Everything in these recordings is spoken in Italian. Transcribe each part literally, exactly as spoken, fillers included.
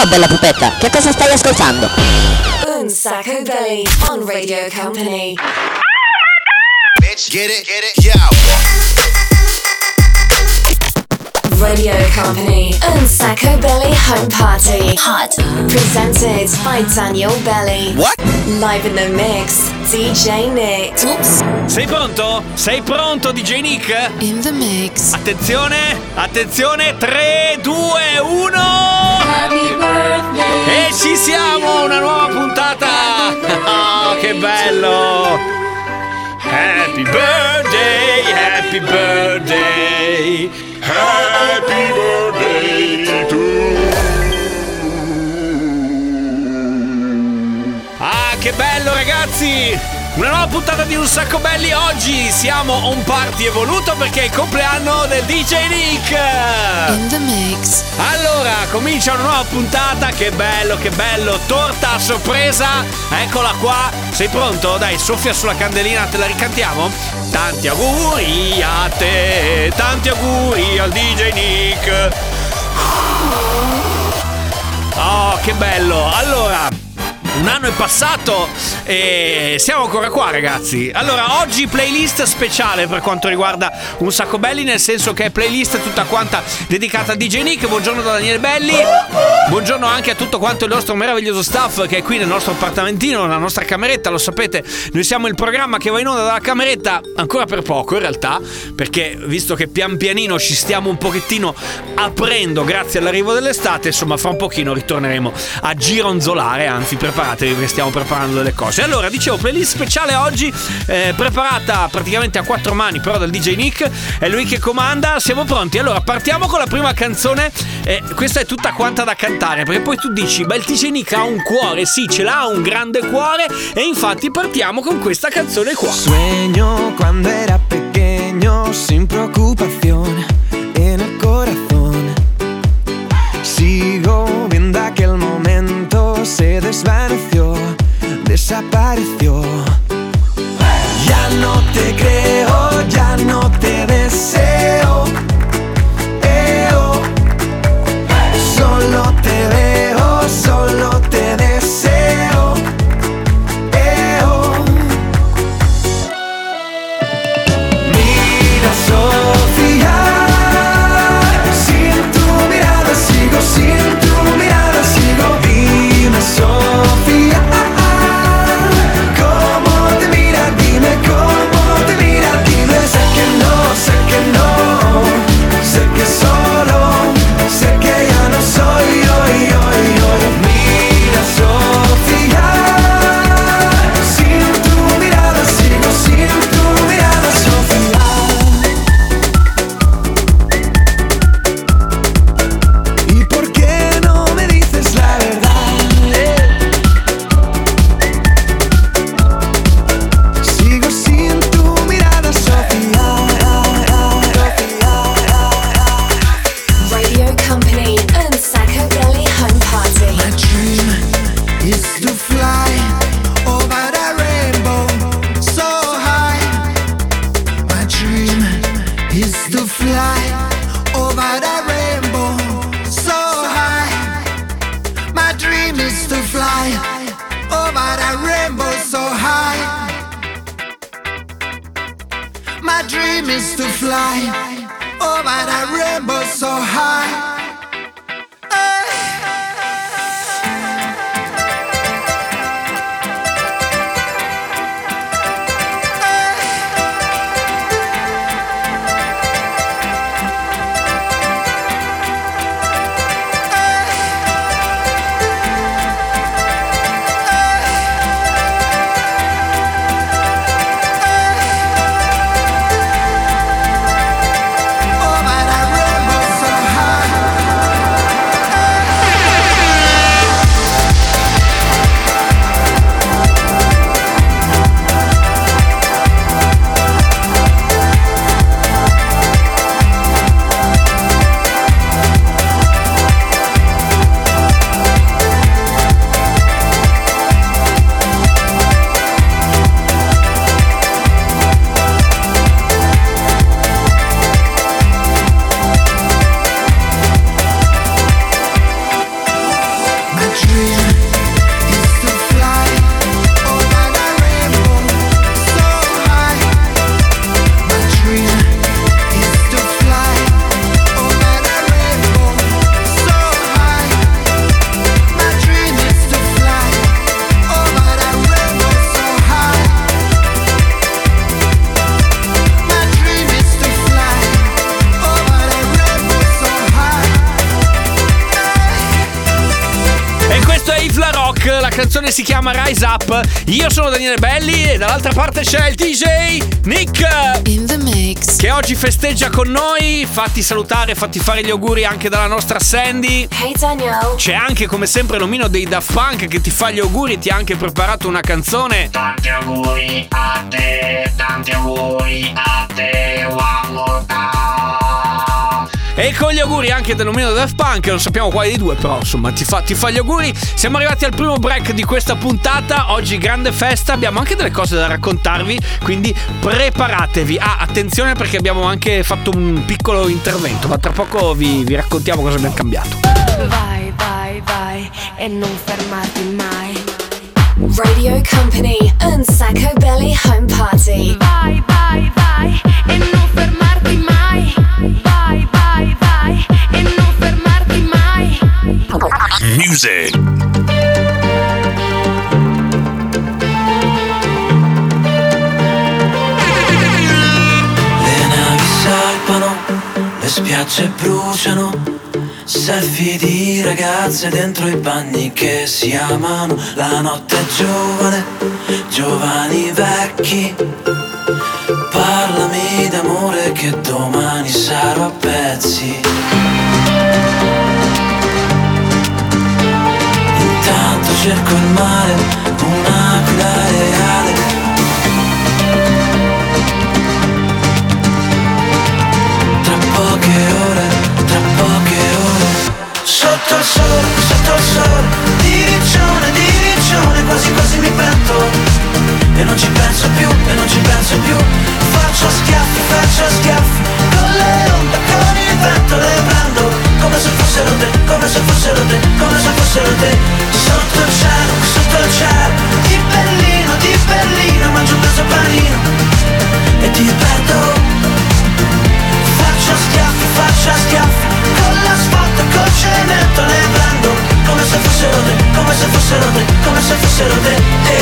Ciao bella pupetta, che cosa stai ascoltando? Un Sacco Belli on Radio Company. Bitch, get it, get it, yo. Radio Company, Un Sacco Belli Home Party. Hot. Presented by Daniele Belli. What? Live in the mix, D J Nick. Oops. Sei pronto? Sei pronto, D J Nick? In the mix. Attenzione, attenzione, tre, due, uno. Happy birthday. E ci siamo, una nuova puntata. Oh, che bello. Happy birthday, happy birthday. Happy birthday to you. Ah, che bello, ragazzi. Una nuova puntata di Un Sacco Belli. Oggi siamo un party evoluto perché è il compleanno del D J Nick. In the mix. Allora, comincia una nuova puntata. Che bello, che bello. Torta a sorpresa. Eccola qua. Sei pronto? Dai, soffia sulla candelina, te la ricantiamo? Tanti auguri a te. Tanti auguri al D J Nick. Oh, che bello. Allora, un anno è passato e siamo ancora qua, ragazzi. Allora, oggi playlist speciale per quanto riguarda Un Sacco Belli, nel senso che è playlist tutta quanta dedicata a D J Nick. Buongiorno da Daniele Belli. Buongiorno anche a tutto quanto il nostro meraviglioso staff che è qui nel nostro appartamentino, nella nostra cameretta. Lo sapete, noi siamo il programma che va in onda dalla cameretta ancora per poco, in realtà, perché visto che pian pianino ci stiamo un pochettino aprendo grazie all'arrivo dell'estate, insomma, fra un pochino ritorneremo a gironzolare, anzi preparare che stiamo preparando delle cose. Allora, dicevo, playlist speciale oggi, eh, preparata praticamente a quattro mani però dal D J Nick, è lui che comanda. Siamo pronti? Allora, partiamo con la prima canzone. eh, Questa è tutta quanta da cantare, perché poi tu dici, ma il D J Nick ha un cuore. Sì, ce l'ha, un grande cuore. E infatti partiamo con questa canzone qua. Sueño quando era pequeño, sin preocupación en el corazón. Sigo viendo aquel momento. Se desvaneció, desapareció. Ya no te creo, ya no te deseo. Eh, oh. Solo te veo, solo te deseo. Eh, oh. Mira, Sofía, sin tu mirada sigo, sin tu mirada sigo. Dime, Sofía, cómo te mira, dime cómo te mira, dime. Sé que no, sé que no, sé que solo, sé que ya no soy hoy, hoy, hoy. Mira, Sofía, sin tu mirada sigo, sin tu mirada, Sofía. ¿Y por qué no me dices la verdad? canzone si chiama Rise Up. Io sono Daniele Belli e dall'altra parte c'è il D J Nick in the mix, che oggi festeggia con noi. Fatti salutare, fatti fare gli auguri anche dalla nostra Sandy. Hey Daniel. C'è anche come sempre l'omino dei Daft Punk che ti fa gli auguri, ti ha anche preparato una canzone. Tanti auguri a te, tanti auguri a te, e con gli auguri anche dell'omino Daft Punk, non sappiamo quale dei due, però insomma ti fa, ti fa gli auguri. Siamo arrivati al primo break di questa puntata. Oggi grande festa, abbiamo anche delle cose da raccontarvi, quindi preparatevi. Ah, attenzione, perché abbiamo anche fatto un piccolo intervento, ma tra poco vi, vi raccontiamo cosa abbiamo cambiato. Vai, vai, vai e non fermarti mai. Radio Company, Un Sacco Belli Home Party. Vai, vai, vai e non fermarti mai. Vai, vai, vai e non fermarti mai. Music. Le navi salpano, le spiagge bruciano, selfie di ragazze dentro i bagni che si amano. La notte è giovane, giovani vecchi. Parlami d'amore che domani sarò a pezzi. Intanto cerco il mare, un'aquila reale. Tra poche ore, tra poche ore. Sotto il sole, sotto il sole, di riccione, di riccione, quasi quasi mi prendo. E non ci penso più, e non ci penso più. Faccio schiaffi, faccio schiaffi, con le onde, con il vento le prendo. Come se fossero te, come se fossero te, come se fossero te. Sotto il cielo, sotto il cielo, di Berlino, di Berlino, mangio un pezzo panino e ti perdo. Faccio schiaffi, faccio schiaffi, con l'asfalto, col cemento le prendo. Come se fossero te, come se fossero te, come se fossero te. E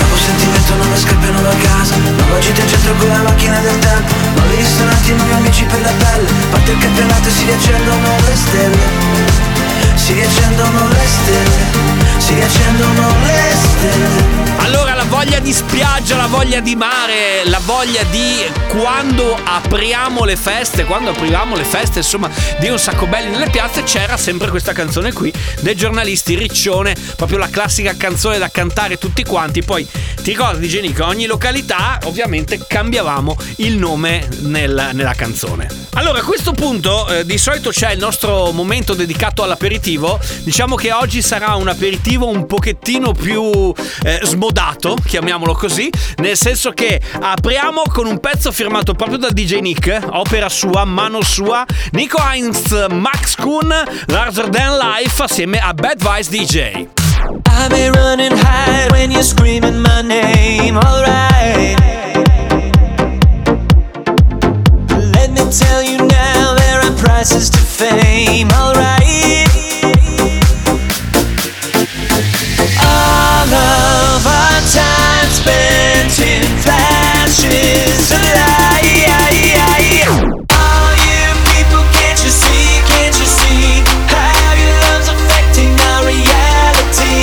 nuovo sentimento, nuove scarpe, nuova casa, nuova gita in centro con la macchina del tempo. Nuovi ristoranti, nuovi amici per la pelle. Parte il campionato e si riaccendono le stelle. Si riaccendono le stelle. Si riaccendono le stelle. Allora, la voglia di spiaggia, la voglia di mare, la voglia di quando apriamo le feste, quando aprivamo le feste, insomma, di Un Sacco Belli nelle piazze, c'era sempre questa canzone qui dei giornalisti, Riccione, proprio la classica canzone da cantare tutti quanti. Poi ti ricordi, D J Nick, ogni località ovviamente cambiavamo il nome nel, nella canzone. Allora, a questo punto eh, di solito c'è il nostro momento dedicato all'aperitivo. Diciamo che oggi sarà un aperitivo un pochettino più eh, smodato, chiamiamolo così, nel senso che apriamo con un pezzo firmato proprio da D J Nick, opera sua, mano sua, Nico Heinz, Max Kuhn, Larger Than Life assieme a Bad Vice D J. I've been running high when you're screaming my name, alright. Let me tell you now there are prices to fame, alright. Time spent in flashes of light. All you people, can't you see, can't you see how your love's affecting our reality?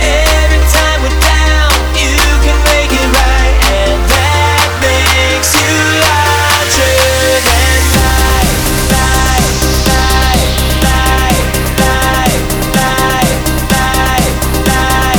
Every time we're down, you can make it right, and that makes you larger than life, life, life, life, life, life, life, life, life.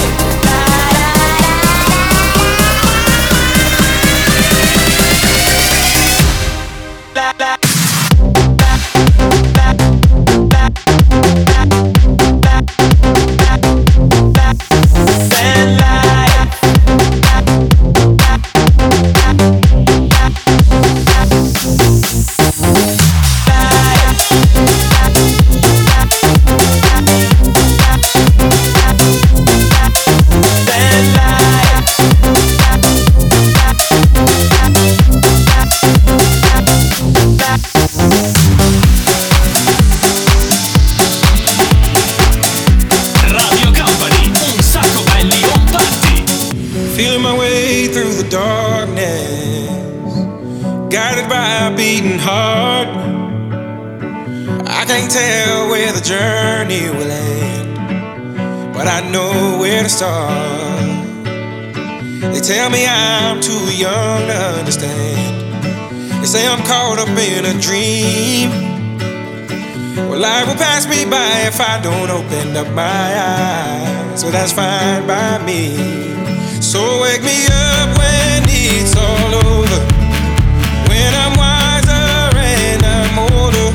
but I know where to start. They tell me I'm too young to understand. They say I'm caught up in a dream. Well, life will pass me by if I don't open up my eyes. So that's fine by me. So wake me up when it's all over, when I'm wiser and I'm older.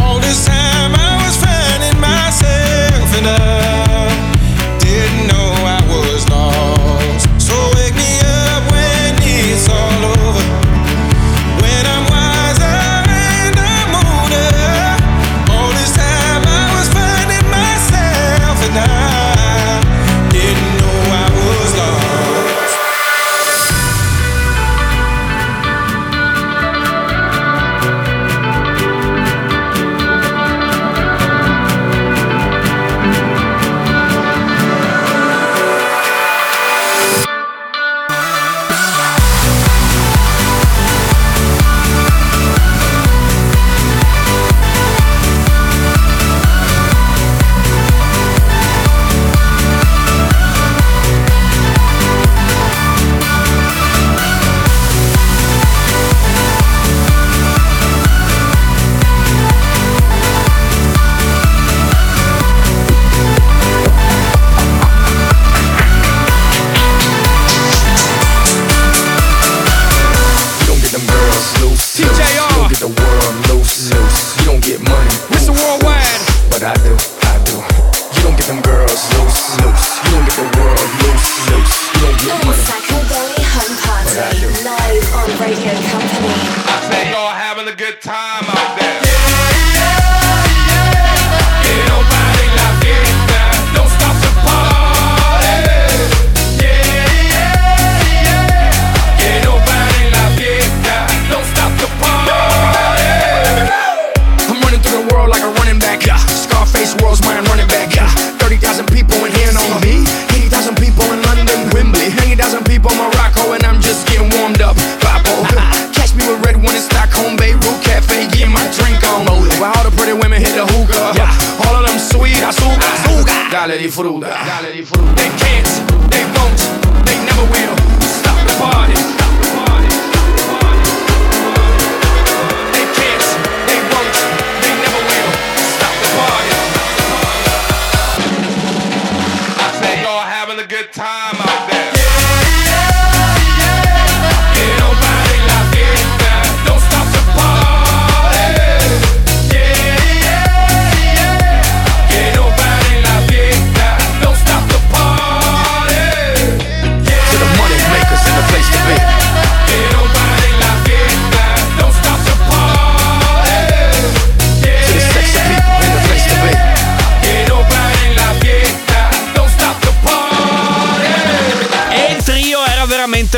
All this time I was finding myself and I didn't know I was lost. So wake me up when it's all over, when I'm wiser and I'm older. All this time I was finding myself and I didn't know I was lost.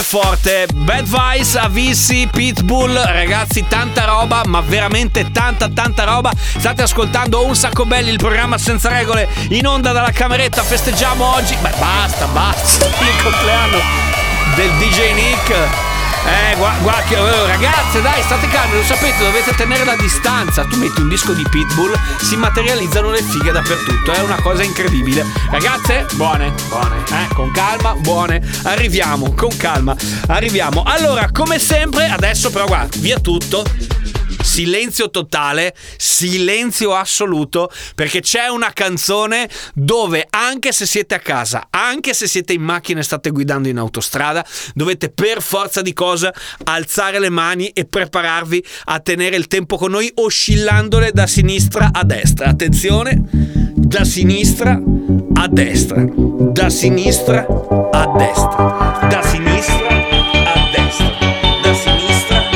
Forte, Bad Vice, Avicii, Pitbull, ragazzi, tanta roba, ma veramente tanta tanta roba. State ascoltando Un Sacco Belli, il programma senza regole, in onda dalla cameretta. Festeggiamo oggi, beh, basta, basta, il compleanno del D J Nick. Eh, guarda, guarda, ragazze, dai, state calmi, lo sapete, dovete tenere la distanza. Tu metti un disco di Pitbull, si materializzano le fighe dappertutto, è una cosa incredibile. Ragazze, buone, buone, eh, con calma, buone. Arriviamo, con calma, arriviamo. Allora, come sempre, adesso però guarda, via tutto. Silenzio totale, silenzio assoluto, perché c'è una canzone dove anche se siete a casa, anche se siete in macchina e state guidando in autostrada, dovete per forza di cosa alzare le mani e prepararvi a tenere il tempo con noi, oscillandole da sinistra a destra. Attenzione, da sinistra a destra, da sinistra a destra, da sinistra a destra, da sinistra a destra.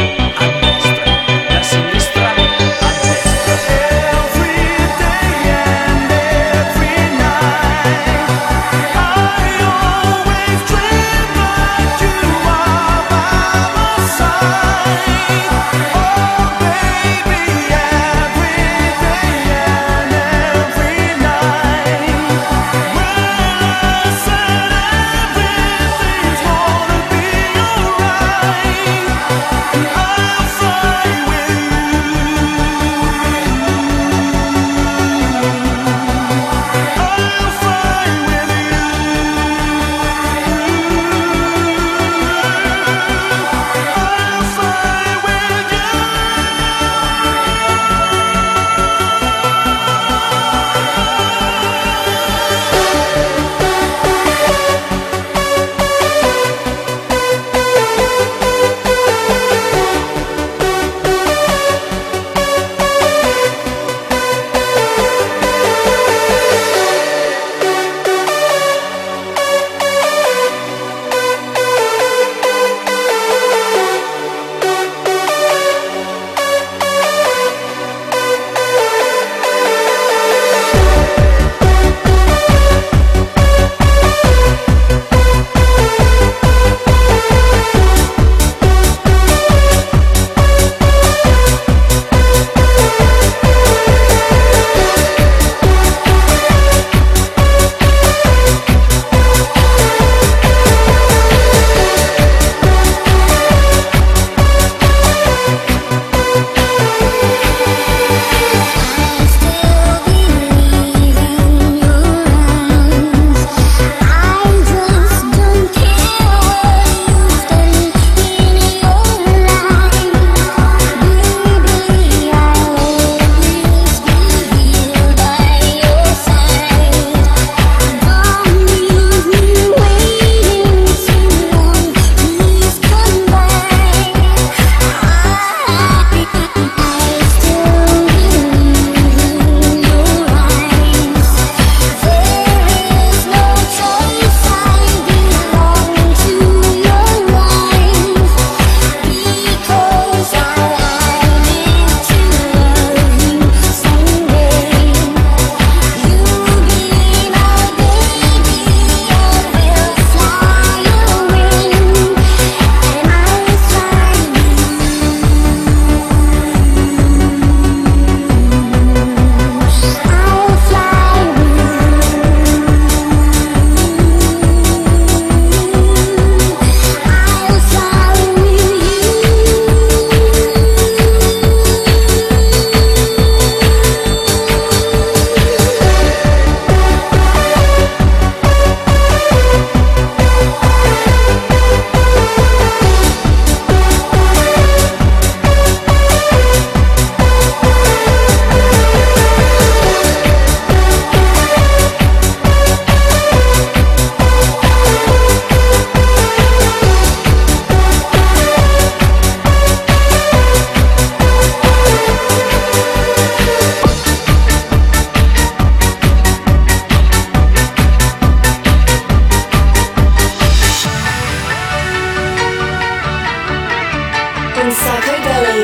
Every night, oh baby, every day and every night, when the sun and everything's gonna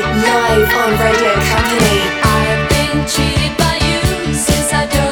Belli, live on Radio Company. I've been cheated by you since I don't.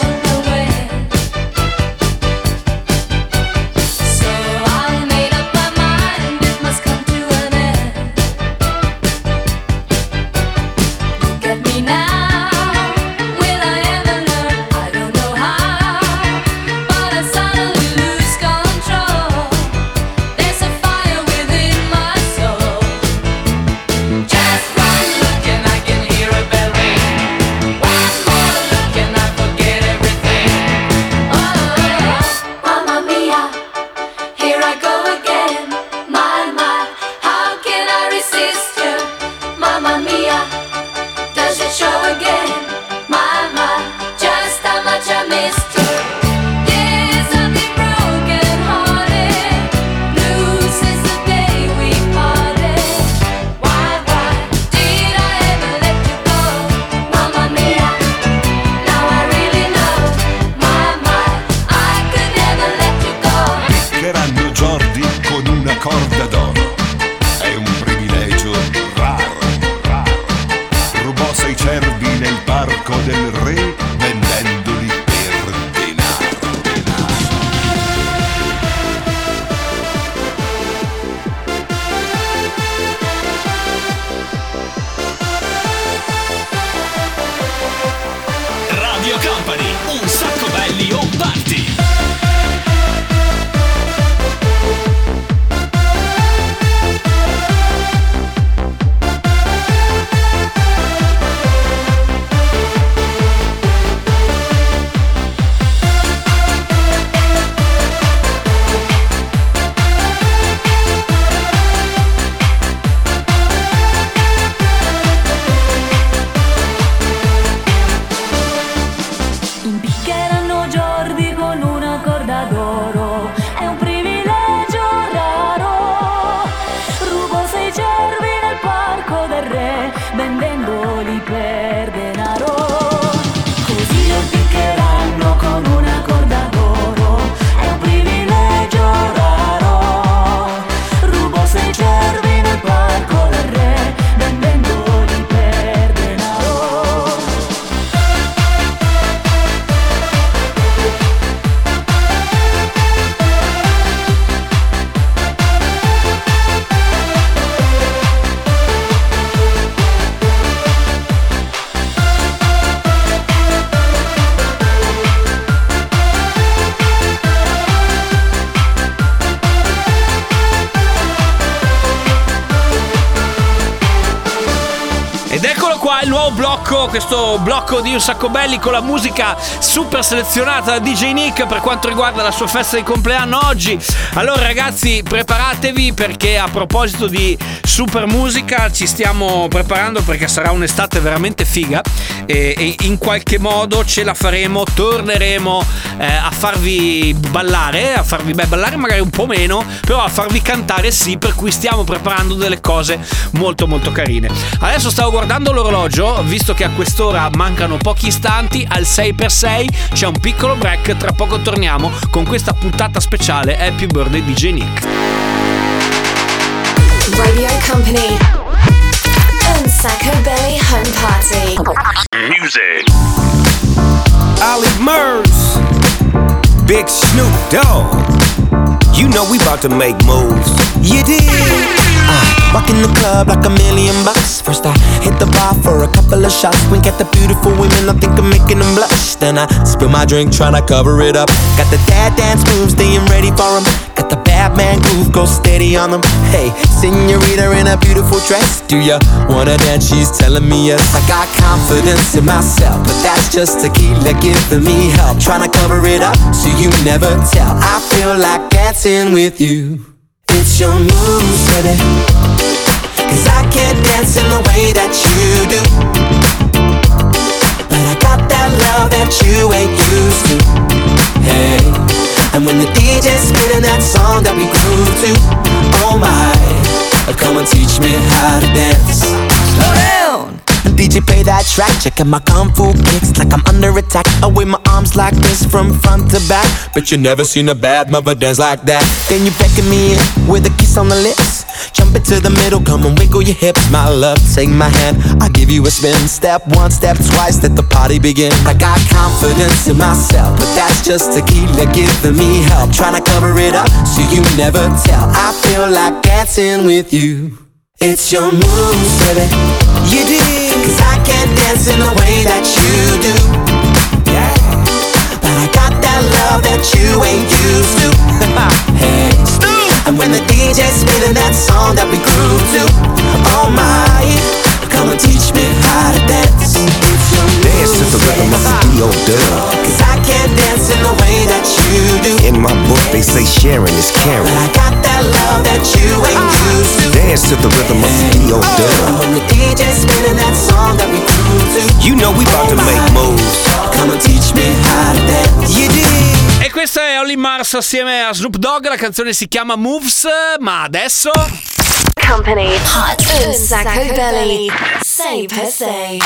Questo blocco di Un Sacco Belli con la musica super selezionata da D J Nick per quanto riguarda la sua festa di compleanno oggi. Allora ragazzi, preparatevi, perché a proposito di super musica ci stiamo preparando, perché sarà un'estate veramente figa e, e in qualche modo ce la faremo, torneremo eh, a farvi ballare, a farvi beh, ballare magari un po' meno, però a farvi cantare sì, per cui stiamo preparando delle cose molto molto carine. Adesso stavo guardando l'orologio, visto che a quest'ora mancano pochi istanti, al sei per sei c'è un piccolo break, tra poco torniamo con questa puntata speciale Happy Birthday D J Nick. Radio Company, Un Sacco Belli Home Party Music. Olly Murs, Big Snoop Dogg, you know we about to make moves. You did. I walk in the club like a million bucks. First I hit the bar for a couple of shots. Wink at the beautiful women, I think I'm making them blush. Then I spill my drink, tryna cover it up. Got the dad dance moves, staying ready for 'em. Got the Batman groove, go steady on them. Hey, senorita in a beautiful dress. Do ya wanna dance? She's telling me yes. I got confidence in myself, but that's just tequila giving me help. Tryna cover it up so you never tell. I feel like dancing with you. It's your moves, baby, 'cause I can't dance in the way that you do. But I got that love that you ain't used to. Hey, and when the D J's spinning that song that we grew to, oh my, come and teach me how to dance. Slow down. D J play that track, checking my kung fu kicks like I'm under attack. I wave my arms like this from front to back. But you never seen a bad mother dance like that. Then you beckon me in with a kiss on the lips. Jump into the middle, come and wiggle your hips, my love. Take my hand, I'll give you a spin. Step one, step twice, let the party begin. I got confidence in myself, but that's just tequila giving me help. Tryna cover it up so you never tell. I feel like dancing with you. It's your moves, baby, you do. Cause I can't dance in the way that you do, yeah. But I got that love that you ain't used to. Hey, and when the D J's spinning that song that we grew to, oh my, come and teach me how to dance. It's your dance to the rhythm of the D O dub. Cause I can't dance in the way that you do. In my book they say sharing is caring, but I got that love that you ain't used to. Dance to the rhythm of the D O dub. When the D J's spinning that song that we grew to, you know we about to make moves. Come and teach me how to dance. You did. E questa è Olly Murs assieme a Snoop Dogg, la canzone si chiama Moves, ma adesso Company Hot Un Sacco Belli sei per sei.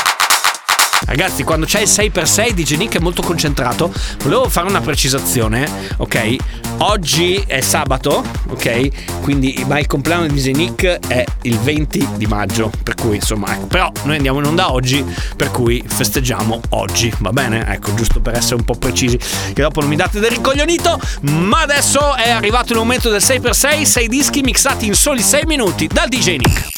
Ragazzi, quando c'è il sei per sei D J Nick è molto concentrato. Volevo fare una precisazione, ok? Oggi è sabato, ok? Quindi, ma il compleanno di D J Nick è il venti di maggio, per cui insomma, ecco. Però noi andiamo in onda oggi, per cui festeggiamo oggi, va bene? Ecco, giusto per essere un po' precisi, che dopo non mi date del ricoglionito. Ma adesso è arrivato il momento del sei per sei, sei dischi mixati in soli sei minuti dal D J Nick.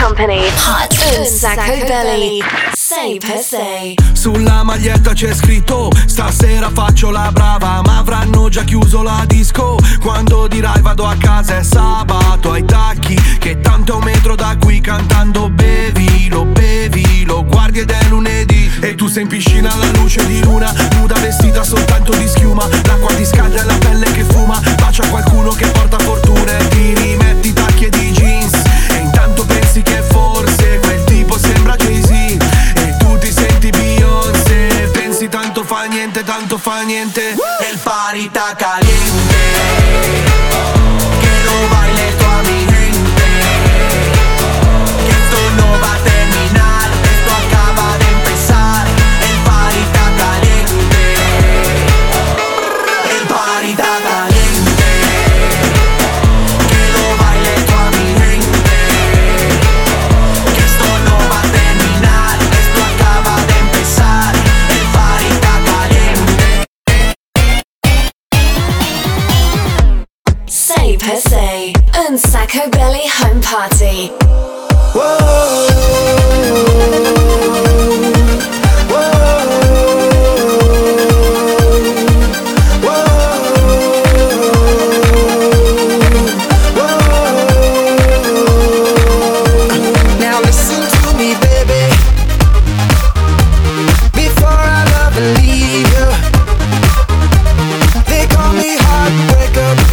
Company Hot Un Sacco Belli sei per sei. Sulla maglietta c'è scritto stasera faccio la brava, ma avranno già chiuso la disco quando dirai vado a casa. È sabato ai tacchi che tanto è un metro da qui, cantando bevi lo bevi lo guardi ed è lunedì e tu sei in piscina alla luce di luna, nuda vestita soltanto di schiuma, l'acqua ti scalda e la pelle che fuma, bacia qualcuno che porta fortuna e ti rimetti tacchi e di jeans. Pensi che forse quel tipo sembra Jay-Z e tu ti senti Beyoncé, pensi tanto fa niente, tanto fa niente. E il parità caliente che non vai le tue amiche, che esto no va a terminar, esto acaba de empezar. E il parità caliente, e il parità caliente. sei per sei Un Sacco Belli Home Party. Now listen to me baby, before I love and leave you, they call me heartbreaker.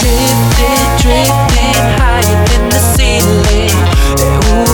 Drifting, drifting, higher than the ceiling. Ooh.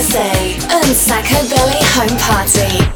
sei, Un Sacco Belli Home Party.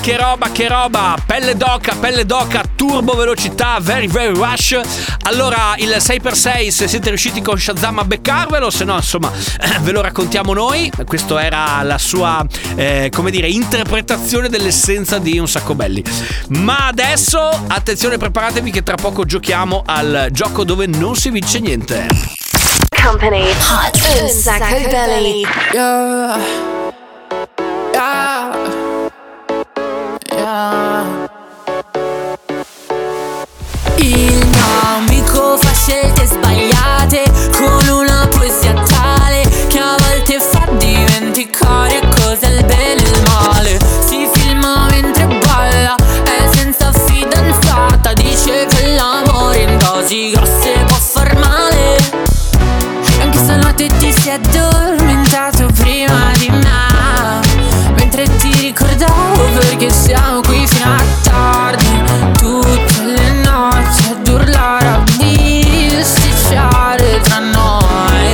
Che roba, che roba, pelle d'oca, pelle d'oca, turbo velocità, very very rush. Allora il sei per sei, se siete riusciti con Shazam a beccarvelo, se no insomma ve lo raccontiamo noi. Questa era la sua, eh, come dire, interpretazione dell'essenza di Un Sacco Belli. Ma adesso, attenzione, preparatevi che tra poco giochiamo al gioco dove non si vince niente. Company Hot Un Sacco Belli. Yeah. Yeah. Il mio amico fa scelte sbagliate con una poesia tale che a volte fa dimenticare cos'è il bene e il male. Si filma mentre balla, è senza fidanzata, dice che l'amore in dosi grosse può far male. E anche stanotte ti sei addormentato prima di me, mentre ti ricordavo perché siamo qui fino a tardi, tutte le notti ad urlare, a bisticciare tra noi.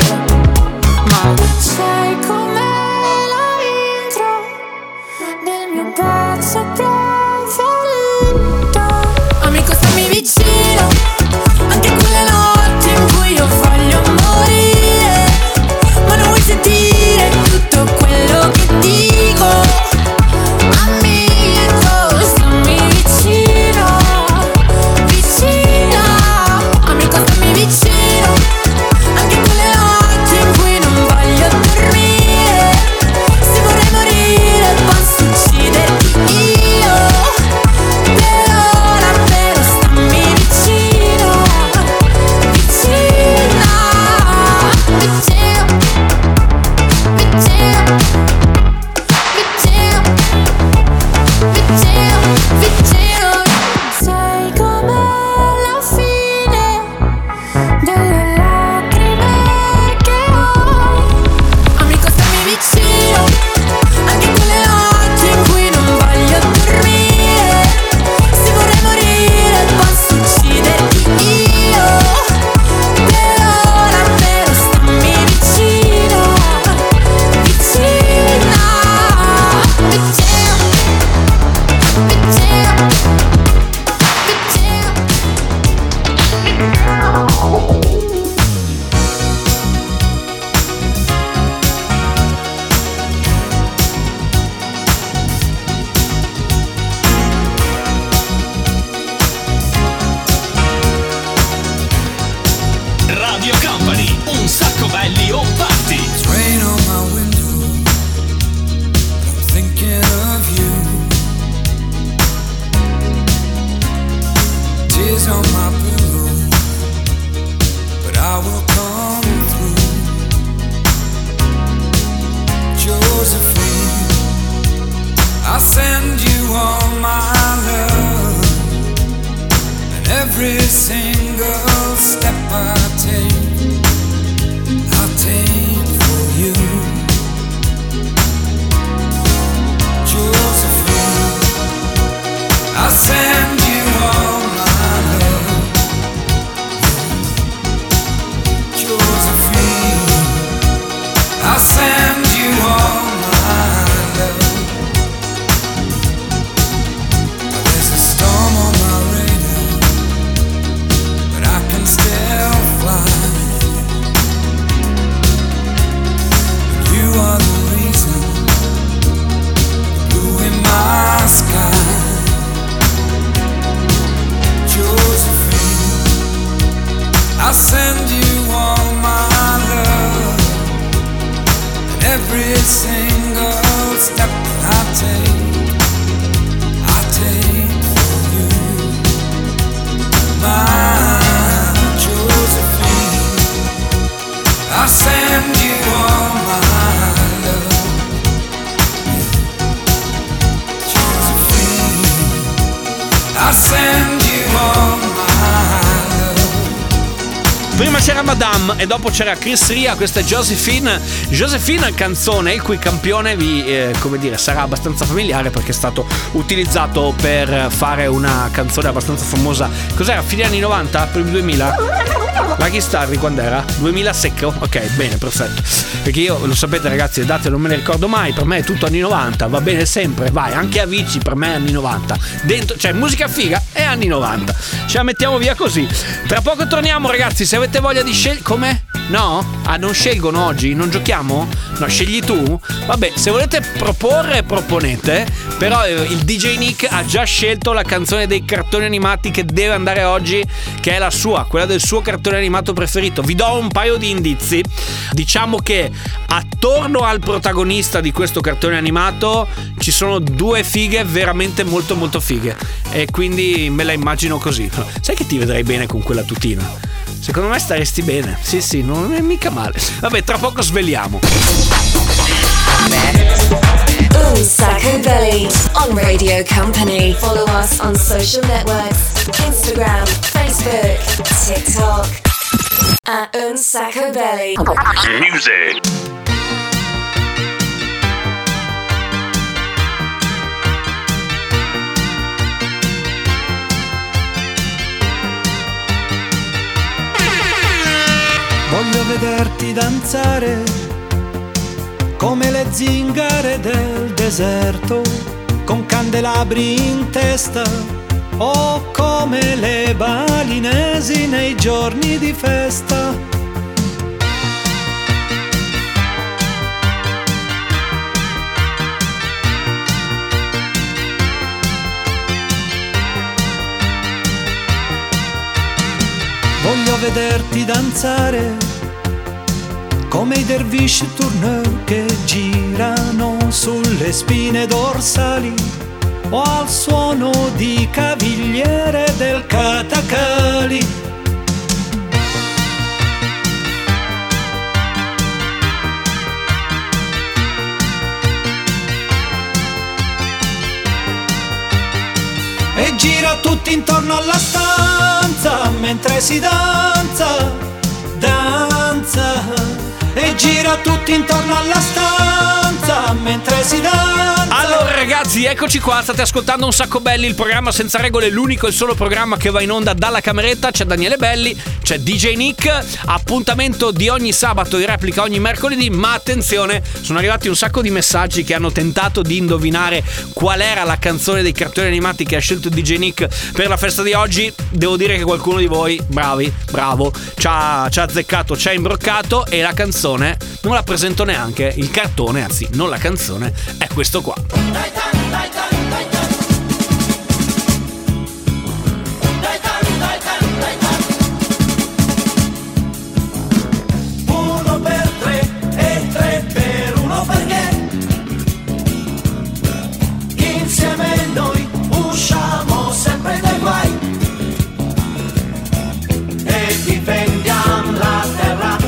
every single step I take, I'll take for you. Josephine, I'll send you all my love. Josephine, I'll send you all my love. I'll send you all my love, and every single step I take, I take for you, my Josephine. I'll send you all my love, Josephine. I'll send you all my love. Prima c'era Madame e dopo c'era Chris Rea, questa è Josephine. Josephine, canzone il cui campione vi, eh, come dire, sarà abbastanza familiare perché è stato utilizzato per fare una canzone abbastanza famosa. Cos'era? Fine anni novanta? Primi duemila? Lucky Starry quando era? duemila secco? Ok, bene, perfetto. Perché io, lo sapete ragazzi, le date non me ne ricordo mai, per me è tutto anni novanta, va bene sempre, vai, anche Avicii per me è anni novanta. Dentro, cioè musica figa è anni novanta. Ce la mettiamo via così. Tra poco torniamo ragazzi, se avete Avete voglia di scegliere? Come? No? Ah, non scelgono oggi? Non giochiamo? No, scegli tu? Vabbè, se volete proporre, proponete. Però il D J Nick ha già scelto la canzone dei cartoni animati che deve andare oggi, che è la sua, quella del suo cartone animato preferito. Vi do un paio di indizi. Diciamo che attorno al protagonista di questo cartone animato ci sono due fighe veramente molto molto fighe. E quindi me la immagino così. Sai che ti vedrai bene con quella tutina? Secondo me staresti bene. Sì, sì, non è mica male. Vabbè, tra poco sveliamo. Un Sacco Belli on Radio Company. Follow us on social networks: Instagram, Facebook, TikTok. At Un Sacco Belli Music. Voglio vederti danzare come le zingare del deserto, con candelabri in testa o come le balinesi nei giorni di festa. Voglio vederti danzare come i dervisci tourneur che girano sulle spine dorsali o al suono di cavigliere del katakali. E gira tutti intorno alla stanza mentre si danza, danza. E gira tutti intorno alla stanza mentre si danza. Allora ragazzi, eccoci qua, state ascoltando Un Sacco Belli, il programma senza regole, l'unico e solo programma che va in onda dalla cameretta. C'è Daniele Belli, c'è D J Nick. Appuntamento di ogni sabato, in replica ogni mercoledì. Ma attenzione, sono arrivati un sacco di messaggi che hanno tentato di indovinare qual era la canzone dei cartoni animati che ha scelto D J Nick per la festa di oggi. Devo dire che qualcuno di voi, bravi, bravo, ci ha, ci ha azzeccato, ci ha imbroccato. E la canzone non la presento neanche, il cartone, anzi non la canzone, è questo qua. Uno per tre e tre per uno perché insieme noi usciamo sempre dai guai e difendiamo la terra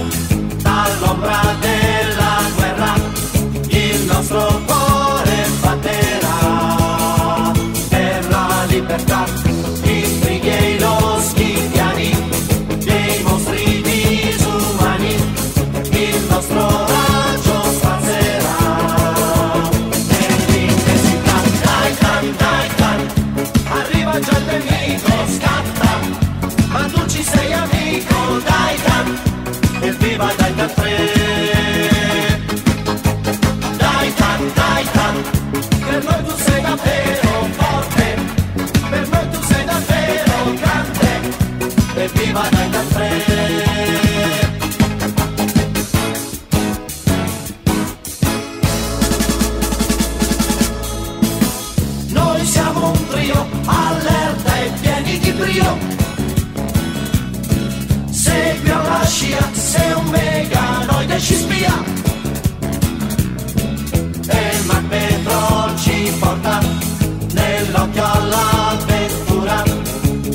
dall'ombra della guerra, il nostro cuore batte. e viva dai caffè. Allerta e pieni di brio, seguiamo la scia, sei un meganoide ci spia, e il magneto ci porta nell'occhio all'avventura,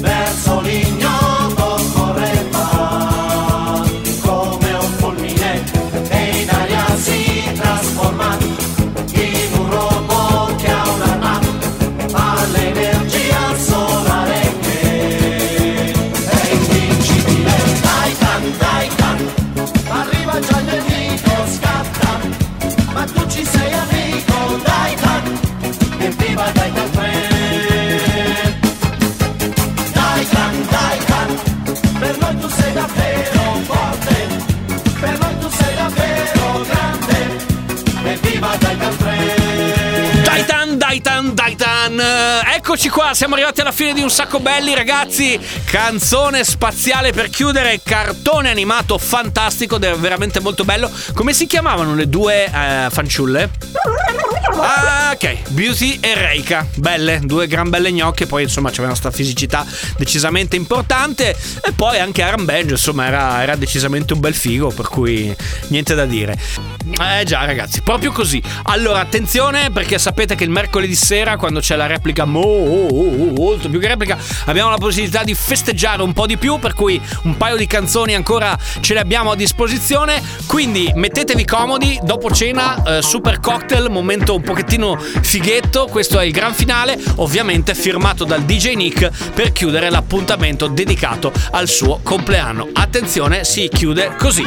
verso l'ignoto correva come un fulmine e in aria si trasforma in un robot che ha un'arma all'energia. Eccoci qua, siamo arrivati alla fine di Un Sacco Belli, ragazzi. Canzone spaziale per chiudere, cartone animato fantastico, veramente molto bello. Come si chiamavano le due eh, fanciulle? Ah, ok, Beauty e Reika. Belle, due gran belle gnocche. Poi insomma c'aveva una sta fisicità decisamente importante. E poi anche Arambeggio, insomma era, era decisamente un bel figo, per cui niente da dire. Eh già ragazzi, proprio così. Allora attenzione, perché sapete che il mercoledì sera, quando c'è la replica mo, oh, oh, oh, molto più che replica, abbiamo la possibilità di festeggiare un po' di più, per cui un paio di canzoni ancora ce le abbiamo a disposizione. Quindi mettetevi comodi, dopo cena eh, super cocktail, momento un pochettino fighetto. Questo è il gran finale, ovviamente firmato dal D J Nick, per chiudere l'appuntamento dedicato al suo compleanno. Attenzione, si chiude così.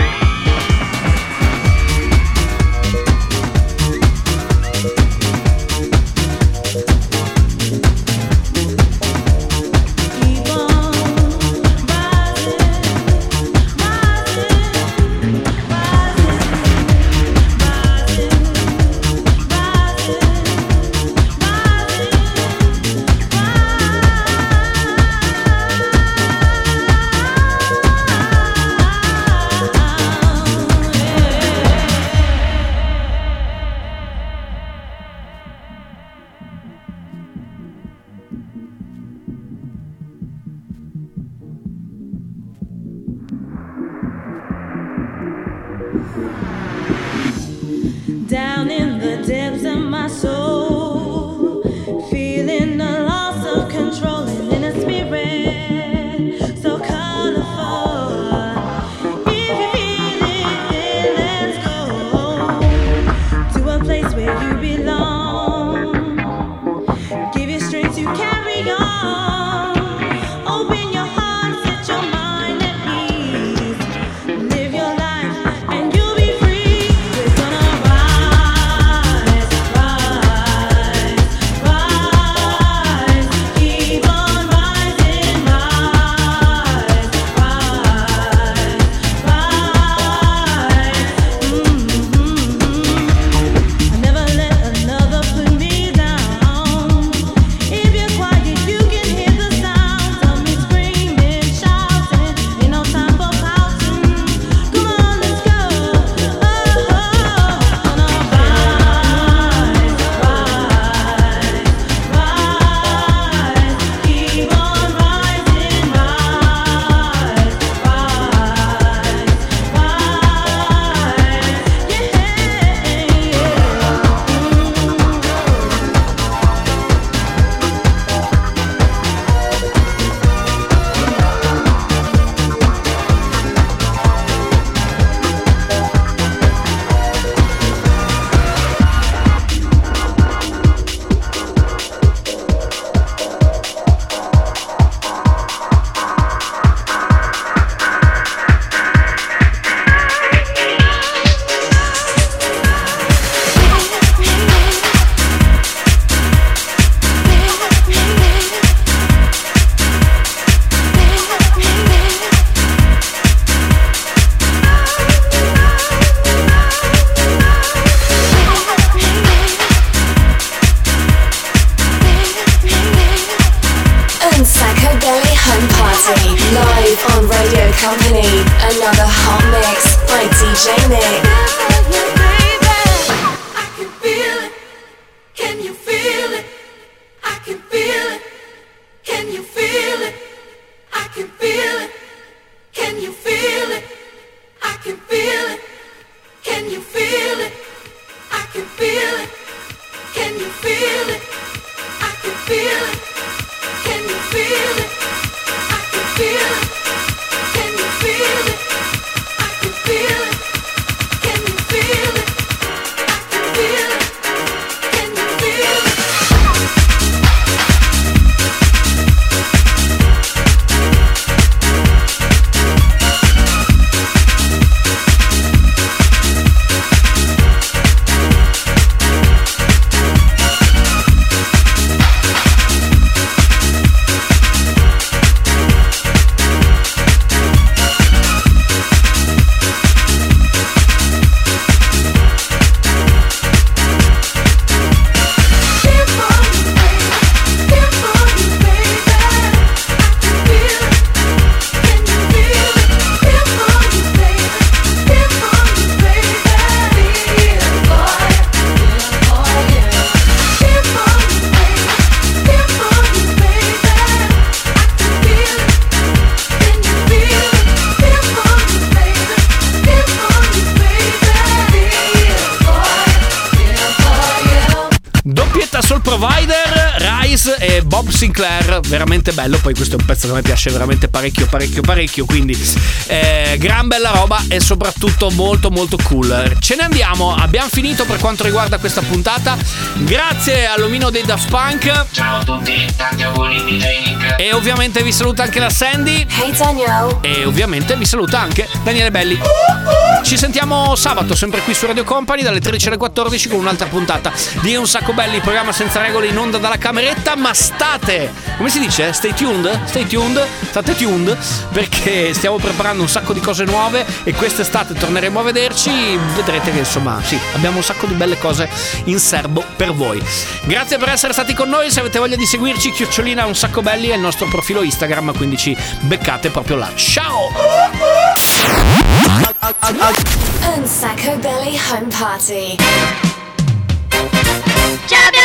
Company, another hot mix by D J Nick. Sinclair, veramente bello. Poi questo è un pezzo che a me piace veramente parecchio, parecchio, parecchio. Quindi eh, gran bella roba e soprattutto molto molto cool. Ce ne andiamo, abbiamo finito per quanto riguarda questa puntata. Grazie all'omino dei Daft Punk. Ciao a tutti, tanti auguri di D J Nick. E ovviamente vi saluta anche la Sandy. Hey Daniel. E ovviamente vi saluta anche Daniele Belli. Ci sentiamo sabato sempre qui su Radio Company dalle tredici alle quattordici con un'altra puntata di Un Sacco Belli, programma senza regole in onda dalla cameretta. Ma state, come si dice? Stay tuned, stay tuned, state tuned, perché stiamo preparando un sacco di cose nuove e quest'estate torneremo a vederci. Vedrete che insomma sì, abbiamo un sacco di belle cose in serbo per voi. Grazie per essere stati con noi. Se avete voglia di seguirci, chiocciolina Un Sacco Belli è il nostro profilo Instagram, quindi ci beccate proprio là. Ciao! Un Sacco Belli Home Party. Ciao!